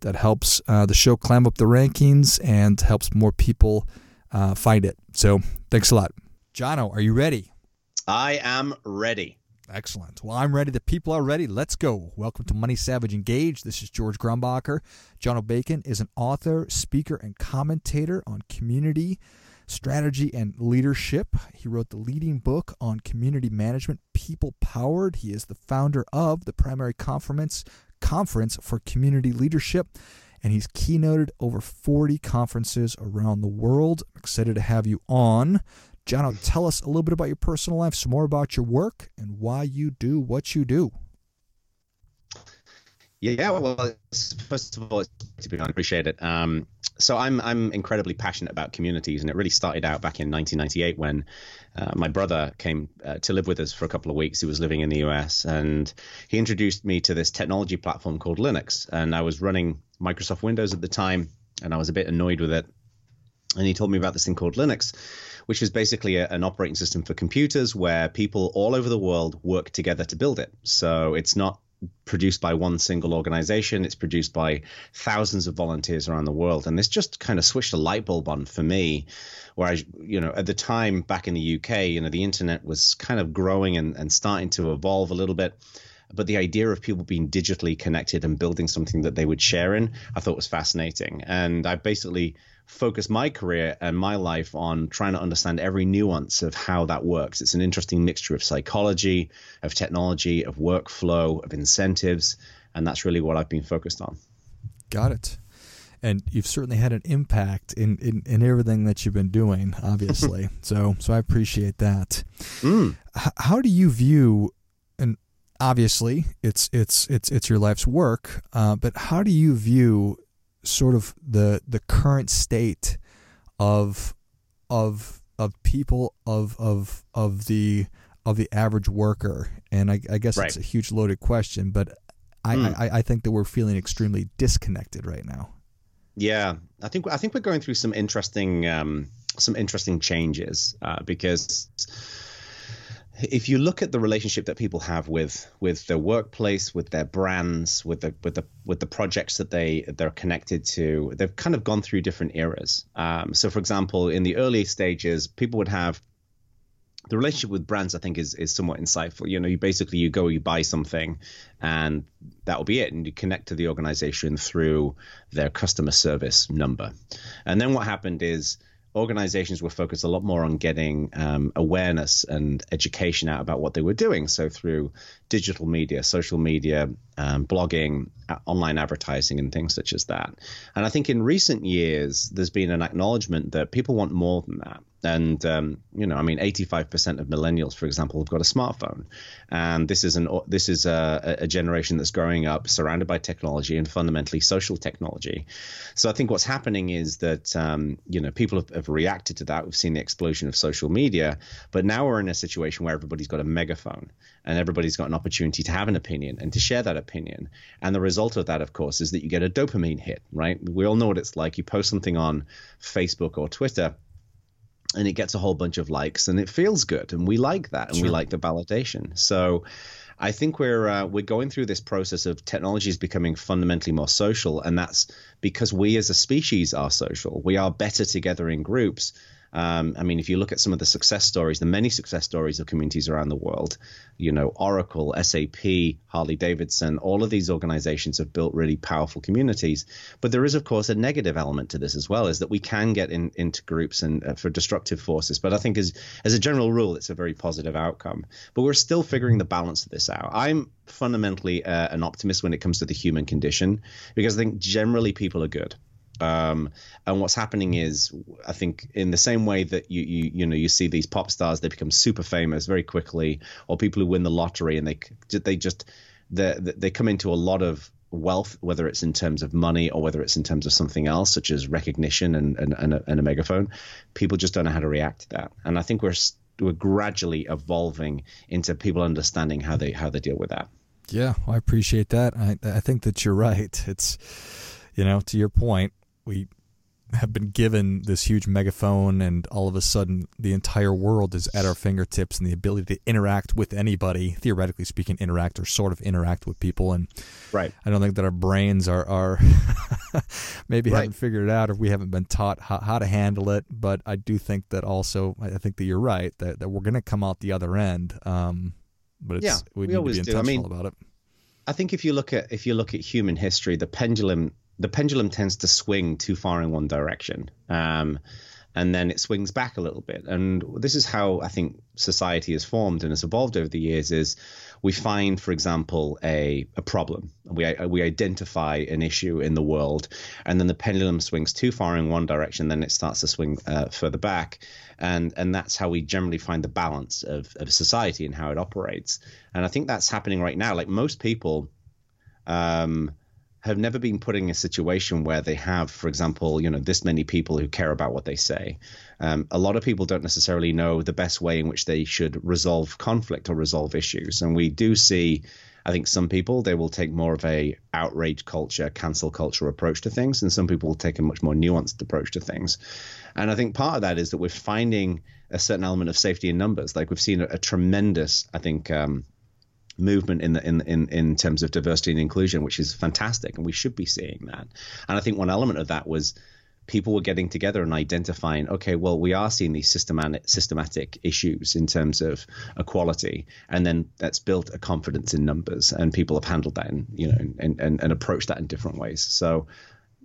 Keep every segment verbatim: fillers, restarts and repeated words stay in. That helps uh, the show climb up the rankings and helps more people uh, find it. So thanks a lot. Jono, are you ready? I am ready. Excellent. Well, I'm ready. The people are ready. Let's go. Welcome to Money Savage Engage. This is George Grumbacher. Jono Bacon is an author, speaker, and commentator on community, strategy, and leadership. He wrote the leading book on community management, People Powered. He is the founder of The Primary Conference, Conference for Community Leadership, and he's keynoted over forty conferences around the world. I'm excited to have you on. Jono, tell us a little bit about your personal life, some more about your work, and why you do what you do. Yeah, well, first of all, it's nice to be on. Appreciate it. Um, so I'm I'm incredibly passionate about communities, and it really started out back in nineteen ninety-eight when uh, my brother came uh, to live with us for a couple of weeks. He was living in the U S, and he introduced me to this technology platform called Linux, and I was running Microsoft Windows at the time, and I was a bit annoyed with it. And he told me about this thing called Linux, which is basically a, an operating system for computers where people all over the world work together to build it. So it's not produced by one single organization. It's produced by thousands of volunteers around the world. And this just kind of switched a light bulb on for me, where I, you know, at the time back in the U K, you know, the internet was kind of growing and, and starting to evolve a little bit. But the idea of people being digitally connected and building something that they would share in, I thought was fascinating. And I basically focused my career and my life on trying to understand every nuance of how that works. It's an interesting mixture of psychology, of technology, of workflow, of incentives. And that's really what I've been focused on. Got it. And you've certainly had an impact in, in, in everything that you've been doing, obviously. so so I appreciate that. Mm. H- how do you view... an Obviously, it's it's it's it's your life's work, uh, but how do you view sort of the the current state of of of people of of of the of the average worker? And I, I guess right. It's a huge loaded question, but I, mm. I I think that we're feeling extremely disconnected right now. Yeah, I think I think we're going through some interesting um, some interesting changes uh, because. If you look at the relationship that people have with with their workplace, with their brands, with the with the with the projects that they they're connected to, they've kind of gone through different eras. Um, so, for example, in the early stages, people would have the relationship with brands. I think is is somewhat insightful. You know, you basically you go, you buy something, and that will be it, and you connect to the organization through their customer service number. And then what happened is, organizations were focused a lot more on getting um, awareness and education out about what they were doing. So through digital media, social media, um, blogging, uh, online advertising, and things such as that. And I think in recent years, there's been an acknowledgement that people want more than that. And, um, you know, I mean, eighty-five percent of millennials, for example, have got a smartphone. And this is an this is a, a generation that's growing up surrounded by technology and fundamentally social technology. So I think what's happening is that, um, you know, people have, have reacted to that. We've seen the explosion of social media. But now we're in a situation where everybody's got a megaphone and everybody's got an opportunity to have an opinion and to share that opinion. And the result of that, of course, is that you get a dopamine hit, right? We all know what it's like. You post something on Facebook or Twitter, and it gets a whole bunch of likes, and it feels good, and we like that, and sure. We like the validation. So I think we're uh, we're going through this process of technology is becoming fundamentally more social, and that's because we as a species are social. We are better together in groups. Um, I mean, if you look at some of the success stories, the many success stories of communities around the world, you know, Oracle, S A P, Harley-Davidson, all of these organizations have built really powerful communities. But there is, of course, a negative element to this as well, is that we can get in, into groups and uh, for destructive forces. But I think as, as a general rule, it's a very positive outcome. But we're still figuring the balance of this out. I'm fundamentally uh, an optimist when it comes to the human condition, because I think generally people are good. Um, and what's happening is, I think, in the same way that you, you you know you see these pop stars, they become super famous very quickly, or people who win the lottery and they they just they they come into a lot of wealth, whether it's in terms of money or whether it's in terms of something else, such as recognition and and, and, a, and a megaphone, people just don't know how to react to that. And I think we're we're gradually evolving into people understanding how they how they deal with that. Yeah, well, I appreciate that. I I think that you're right. It's, you know, to your point, we have been given this huge megaphone, and all of a sudden the entire world is at our fingertips, and the ability to interact with anybody, theoretically speaking, interact or sort of interact with people. And right. I don't think that our brains are, are maybe right. haven't figured it out, or we haven't been taught how, how to handle it. But I do think that also, I think that you're right, that, that we're going to come out the other end. Um, but it's, yeah, we, we need always to be intentional I mean, about it. I think if you look at, if you look at human history, the pendulum, the pendulum tends to swing too far in one direction, um, and then it swings back a little bit. And this is how I think society has formed and has evolved over the years. Is we find, for example, a a problem, we we identify an issue in the world, and then the pendulum swings too far in one direction, then it starts to swing uh, further back, and and that's how we generally find the balance of of society and how it operates. And I think that's happening right now. Like most people. Um, have never been put in a situation where they have, for example, you know, this many people who care about what they say. Um, a lot of people don't necessarily know the best way in which they should resolve conflict or resolve issues. And we do see, I think some people, they will take more of a outrage culture, cancel culture approach to things. And some people will take a much more nuanced approach to things. And I think part of that is that we're finding a certain element of safety in numbers. Like we've seen a, a tremendous, I think, um, movement in the in in in terms of diversity and inclusion, which is fantastic, and we should be seeing that. And I think one element of that was people were getting together and identifying, okay, well, we are seeing these systematic systematic issues in terms of equality, and then that's built a confidence in numbers, and people have handled that and you know and and, and approached that in different ways. So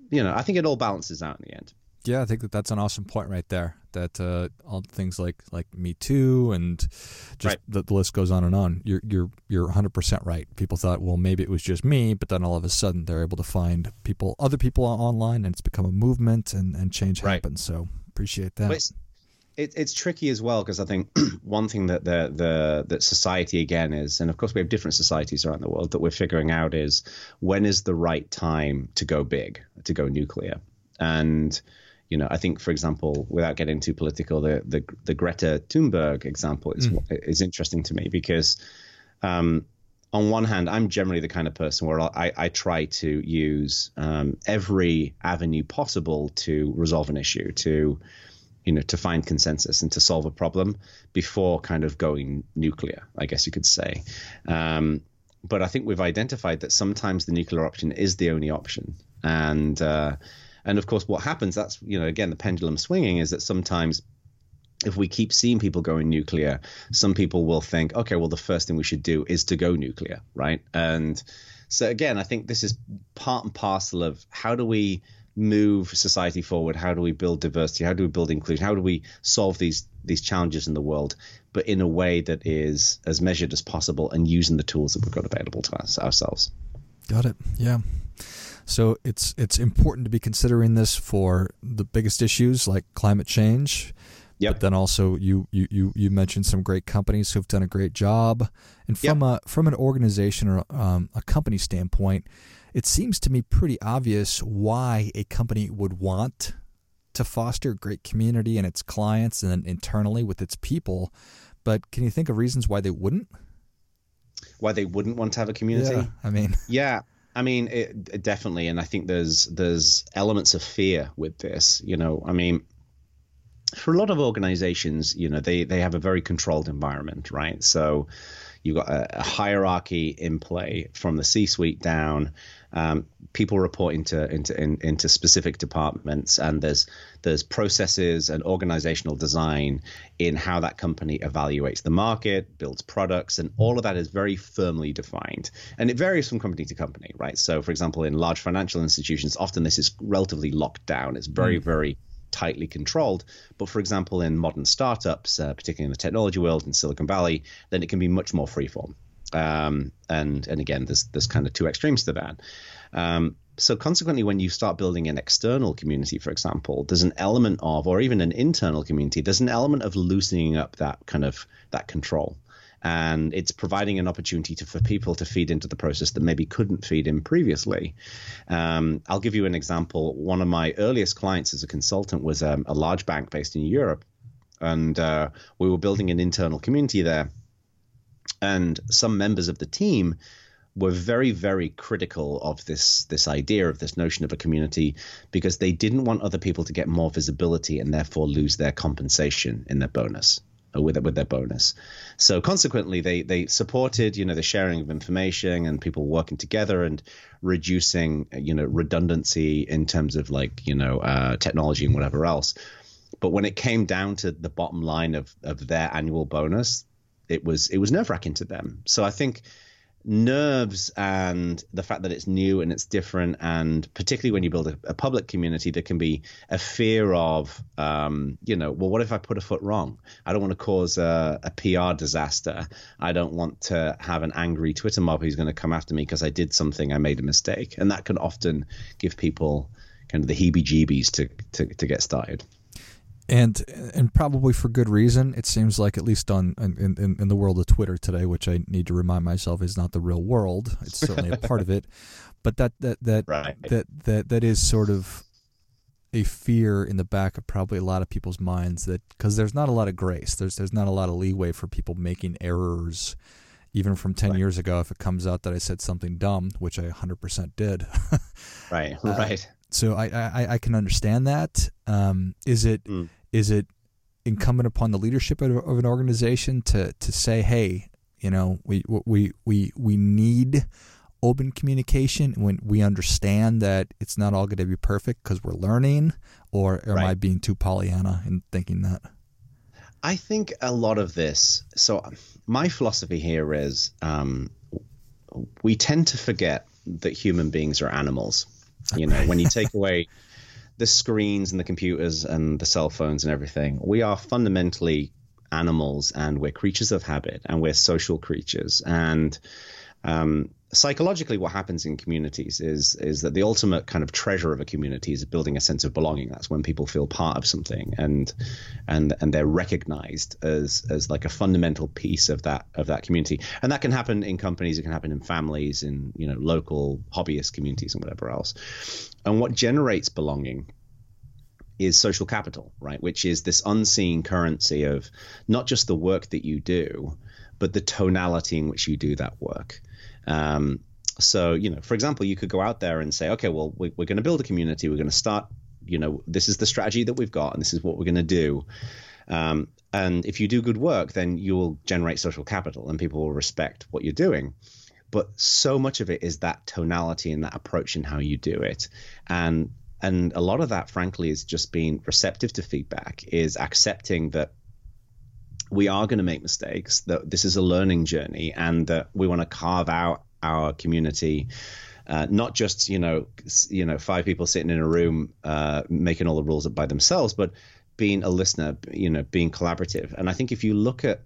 you know I think it all balances out in the end. Yeah, I think that that's an awesome point right there, that uh, all things like, like Me Too and just right. the, the list goes on and on. You're you're you're one hundred percent right. People thought, well, maybe it was just me, but then all of a sudden they're able to find people, other people online, and it's become a movement, and, and change right. happens. So appreciate that. But it's, it, it's tricky as well, because I think one thing that the, the that society again is, and of course we have different societies around the world that we're figuring out, is when is the right time to go big, to go nuclear? And You know, I think, for example, without getting too political, the the, the Greta Thunberg example is mm. is interesting to me because, um, on one hand, I'm generally the kind of person where I, I try to use um, every avenue possible to resolve an issue, to, you know, to find consensus and to solve a problem before kind of going nuclear, I guess you could say. Um, but I think we've identified that sometimes the nuclear option is the only option, and. Uh, And of course, what happens, that's, you know, again, the pendulum swinging, is that sometimes if we keep seeing people going nuclear, some people will think, OK, well, the first thing we should do is to go nuclear. Right. And so, again, I think this is part and parcel of how do we move society forward? How do we build diversity? How do we build inclusion? How do we solve these these challenges in the world, but in a way that is as measured as possible and using the tools that we've got available to us ourselves? Got it. Yeah. So it's it's important to be considering this for the biggest issues like climate change. Yep. But then also you you you you mentioned some great companies who've done a great job. And from yep. a from an organization or um, a company standpoint, it seems to me pretty obvious why a company would want to foster great community and its clients and then internally with its people. But can you think of reasons why they wouldn't? Why they wouldn't want to have a community? Yeah, I mean, yeah. I mean, it, it definitely. And I think there's there's elements of fear with this. You know, I mean, for a lot of organizations, you know, they, they have a very controlled environment. Right. So you've got a, a hierarchy in play from the C-suite down. Um, people report into into in, into specific departments, and there's there's processes and organizational design in how that company evaluates the market, builds products, and all of that is very firmly defined. And it varies from company to company, right? So, for example, in large financial institutions, often this is relatively locked down. It's very, mm-hmm. very tightly controlled. But for example, in modern startups, uh, particularly in the technology world in Silicon Valley, then it can be much more freeform. Um, and, and again, there's, there's kind of two extremes to that. Um, so consequently, when you start building an external community, for example, there's an element of, or even an internal community, there's an element of loosening up that kind of that control. and it's providing an opportunity to, for people to feed into the process that maybe couldn't feed in previously. Um, I'll give you an example. One of my earliest clients as a consultant was um, a large bank based in Europe, and uh, we were building an internal community there, and some members of the team were very, very critical of this this idea, of this notion of a community, because they didn't want other people to get more visibility and therefore lose their compensation in their bonus, or with, with their bonus. So consequently, they they supported, you know, the sharing of information and people working together and reducing, you know, redundancy in terms of, like, you know, uh, technology and whatever else. But when it came down to the bottom line of of their annual bonus, it was it was nerve-wracking to them. So I think nerves and the fact that it's new and it's different, and particularly when you build a, a public community, there can be a fear of, um, you know, well, what if I put a foot wrong? I don't want to cause a, a P R disaster. I don't want to have an angry Twitter mob who's going to come after me because I did something, I made a mistake. And that can often give people kind of the heebie-jeebies to, to, to get started. And and probably for good reason. It seems like, at least on in, in, in the world of Twitter today, which I need to remind myself is not the real world. It's certainly a part of it, but that that that, right. that that that is sort of a fear in the back of probably a lot of people's minds, that because there's not a lot of grace, there's there's not a lot of leeway for people making errors. Even from ten right. years ago, if it comes out that I said something dumb, which I one hundred percent did, right, right. Uh, so I, I I can understand that. Um, is it? Mm. Is it incumbent upon the leadership of, of an organization to, to say, hey, you know, we we we we need open communication when we understand that it's not all going to be perfect because we're learning? Or am right. I being too Pollyanna in thinking that? I think a lot of this. So my philosophy here is um, we tend to forget that human beings are animals. You know, when you take away the screens and the computers and the cell phones and everything, we are fundamentally animals, and we're creatures of habit, and we're social creatures. And um, psychologically, what happens in communities is is that the ultimate kind of treasure of a community is building a sense of belonging. That's when people feel part of something, and and and they're recognized as as like a fundamental piece of that of that community. And that can happen in companies, it can happen in families, in, you know, local hobbyist communities and whatever else. And what generates belonging is social capital, right? Which is this unseen currency of not just the work that you do, but the tonality in which you do that work. Um, so, you know, for example, you could go out there and say, okay, well, we, we're going to build a community. We're going to start, you know, this is the strategy that we've got, and this is what we're going to do. Um, and if you do good work, then you will generate social capital and people will respect what you're doing. But so much of it is that tonality and that approach and how you do it. And and a lot of that, frankly, is just being receptive to feedback, is accepting that we are going to make mistakes, that this is a learning journey, and that we want to carve out our community. Uh, not just, you know, you know, five people sitting in a room uh, making all the rules up by themselves, but being a listener, you know, being collaborative. And I think if you look at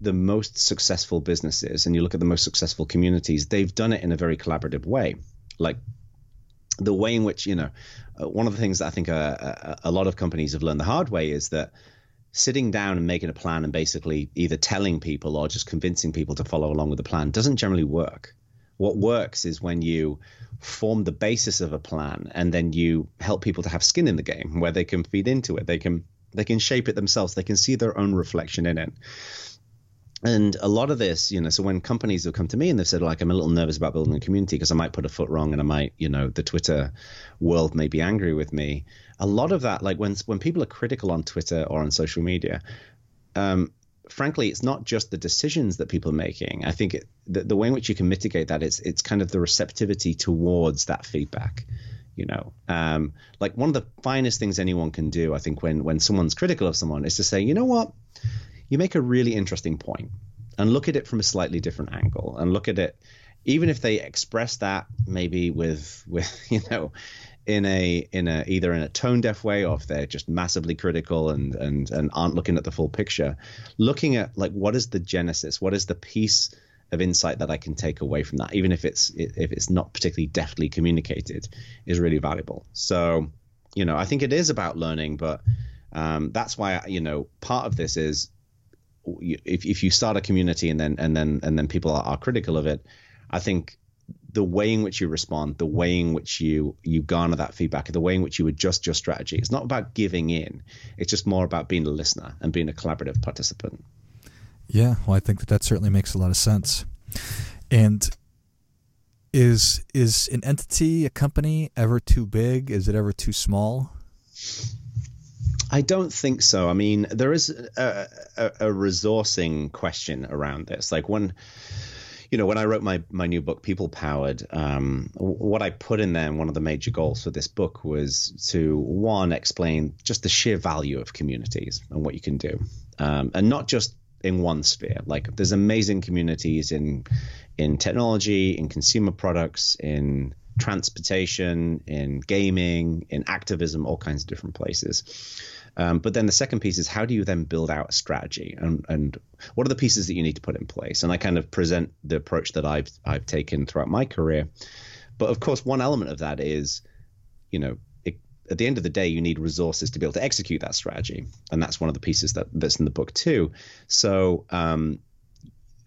the most successful businesses and you look at the most successful communities, they've done it in a very collaborative way. Like the way in which, you know, uh, one of the things that I think a, a, a lot of companies have learned the hard way is that sitting down and making a plan and basically either telling people or just convincing people to follow along with the plan doesn't generally work. What works is when you form the basis of a plan and then you help people to have skin in the game, where they can feed into it. They can, they can shape it themselves. They can see their own reflection in it. And a lot of this, you know, so when companies have come to me and they've said, like, I'm a little nervous about building a community because I might put a foot wrong and I might, you know, the Twitter world may be angry with me. A lot of that, like when when people are critical on Twitter or on social media, um, frankly, it's not just the decisions that people are making. I think it, the, the way in which you can mitigate that is it's kind of the receptivity towards that feedback. You know, um, like one of the finest things anyone can do, I think, when when someone's critical of someone is to say, you know what? You make a really interesting point, and look at it from a slightly different angle, and look at it, even if they express that maybe with with you know in a in a either in a tone deaf way, or if they're just massively critical and and and aren't looking at the full picture, looking at, like, what is the genesis, what is the piece of insight that I can take away from that, even if it's if it's not particularly deftly communicated, is really valuable. So, you know, I think it is about learning, but um, that's why, you know, part of this is if if you start a community and then and then and then people are, are critical of it, I think the way in which you respond, the way in which you you garner that feedback, the way in which you adjust your strategy, it's not about giving in. It's just more about being a listener and being a collaborative participant. Yeah, well, I think that that certainly makes a lot of sense. And is is an entity, a company, ever too big? Is it ever too small? I don't think so. I mean, there is a, a, a resourcing question around this. Like when, you know, when I wrote my, my new book, People Powered, um, what I put in there, and one of the major goals for this book was to, one, explain just the sheer value of communities and what you can do. Um, and not just in one sphere. Like there's amazing communities in in technology, in consumer products, in transportation, in gaming, in activism, all kinds of different places. Um, but then the second piece is, how do you then build out a strategy, and and what are the pieces that you need to put in place? And I kind of present the approach that I've I've taken throughout my career. But of course, one element of that is, you know, it, at the end of the day, you need resources to be able to execute that strategy, and that's one of the pieces that that's in the book too. So um,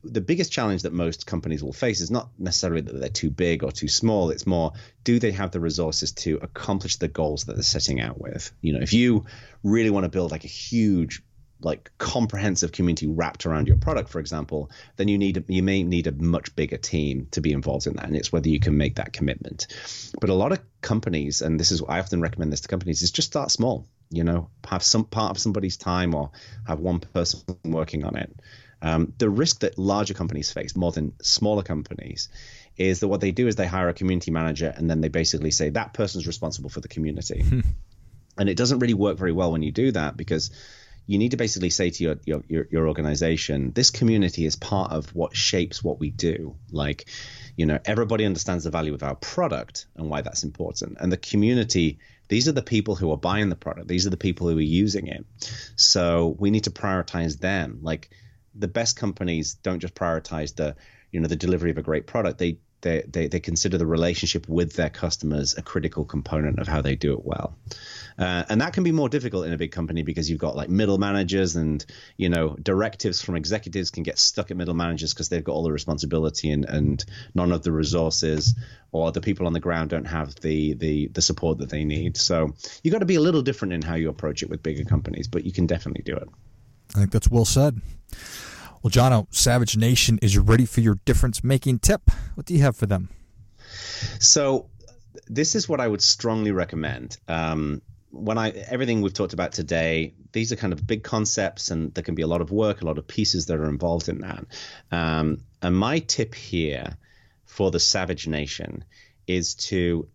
the biggest challenge that most companies will face is not necessarily that they're too big or too small. It's more, do they have the resources to accomplish the goals that they're setting out with? You know, if you really want to build like a huge, like comprehensive community wrapped around your product, for example, then you need, you may need a much bigger team to be involved in that. And it's whether you can make that commitment. But a lot of companies, and this is, I often recommend this to companies, is just start small, you know, have some part of somebody's time or have one person working on it. Um, the risk that larger companies face more than smaller companies is that what they do is they hire a community manager and then they basically say that person's responsible for the community. Hmm. And it doesn't really work very well when you do that, because you need to basically say to your, your, your, your organization, this community is part of what shapes what we do. Like, you know, everybody understands the value of our product and why that's important. And the community, these are the people who are buying the product. These are the people who are using it. So we need to prioritize them. Like, the best companies don't just prioritize the, you know, the delivery of a great product. They, they they they consider the relationship with their customers a critical component of how they do it well, uh, and that can be more difficult in a big company because you've got like middle managers, and you know, directives from executives can get stuck at middle managers because they've got all the responsibility and and none of the resources, or the people on the ground don't have the the the support that they need. So you got to be a little different in how you approach it with bigger companies, but you can definitely do it. I think that's well said. Well, Jono, Savage Nation is ready for your difference-making tip. What do you have for them? So this is what I would strongly recommend. Um, when I everything we've talked about today, these are kind of big concepts, and there can be a lot of work, a lot of pieces that are involved in that. Um, and my tip here for the Savage Nation is to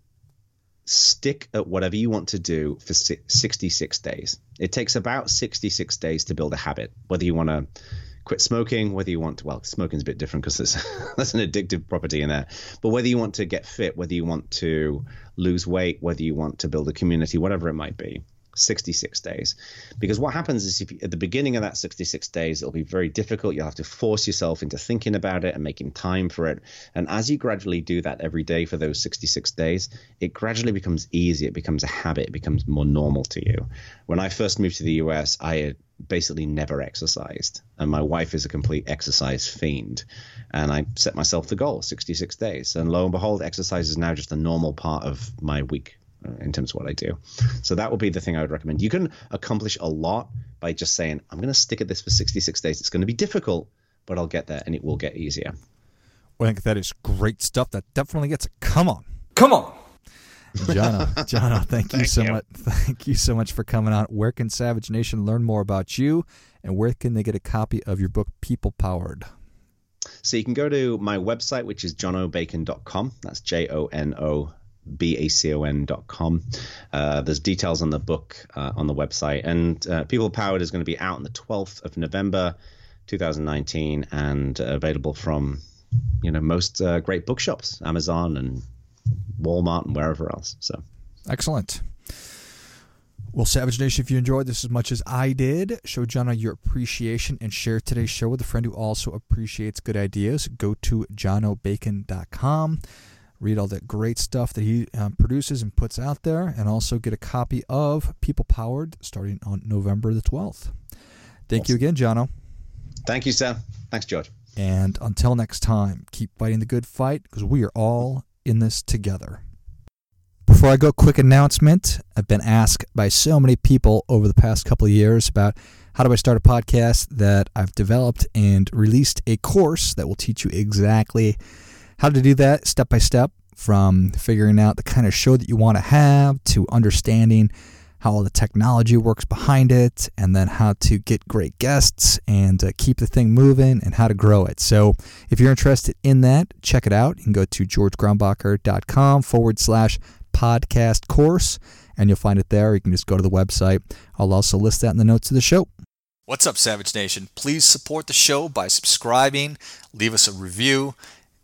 stick at whatever you want to do for sixty-six days. It takes about sixty-six days to build a habit, whether you want to quit smoking, whether you want to, well, smoking's a bit different because there's that's an addictive property in there, but whether you want to get fit, whether you want to lose weight, whether you want to build a community, whatever it might be, sixty-six days. Because what happens is, if you, at the beginning of that sixty-six days, it'll be very difficult. You'll have to force yourself into thinking about it and making time for it. And as you gradually do that every day for those sixty-six days, it gradually becomes easy. It becomes a habit. It becomes more normal to you. When I first moved to the U S, I had basically never exercised, and my wife is a complete exercise fiend, and I set myself the goal, sixty-six days, and lo and behold, exercise is now just a normal part of my week in terms of what I do. So that would be the thing I would recommend. You can accomplish a lot by just saying, I'm going to stick at this for sixty-six days. It's going to be difficult, but I'll get there, and it will get easier. Well, I think that is great stuff. That definitely gets a come on. Come on. Jono, Jono, thank, thank you so you. much. Thank you so much for coming on. Where can Savage Nation learn more about you, and where can they get a copy of your book, People Powered? So you can go to my website, which is Jono Bacon dot com. That's J O N O B A C O N dot com. Uh, there's details on the book uh, on the website. And uh, People Powered is going to be out on the twelfth of November, two thousand nineteen, and uh, available from, you know, most uh, great bookshops, Amazon and Walmart and wherever else. So, excellent. Well, Savage Nation, if you enjoyed this as much as I did, show Jono your appreciation and share today's show with a friend who also appreciates good ideas. Go to Jono Bacon dot com. Read all that great stuff that he um, produces and puts out there, and also get a copy of People Powered starting on November the twelfth. Thank awesome. you again, Jono. Thank you, Sam. Thanks, George. And until next time, keep fighting the good fight, because we are all in this together. Before I go, quick announcement. I've been asked by so many people over the past couple of years about how do I start a podcast, that I've developed and released a course that will teach you exactly how to do that step by step, from figuring out the kind of show that you want to have to understanding how all the technology works behind it, and then how to get great guests and uh, keep the thing moving, and how to grow it. So if you're interested in that, check it out. You can go to George Grumbacher dot com forward slash podcast course, and you'll find it there. You can just go to the website. I'll also list that in the notes of the show. What's up, Savage Nation? Please support the show by subscribing, leave us a review,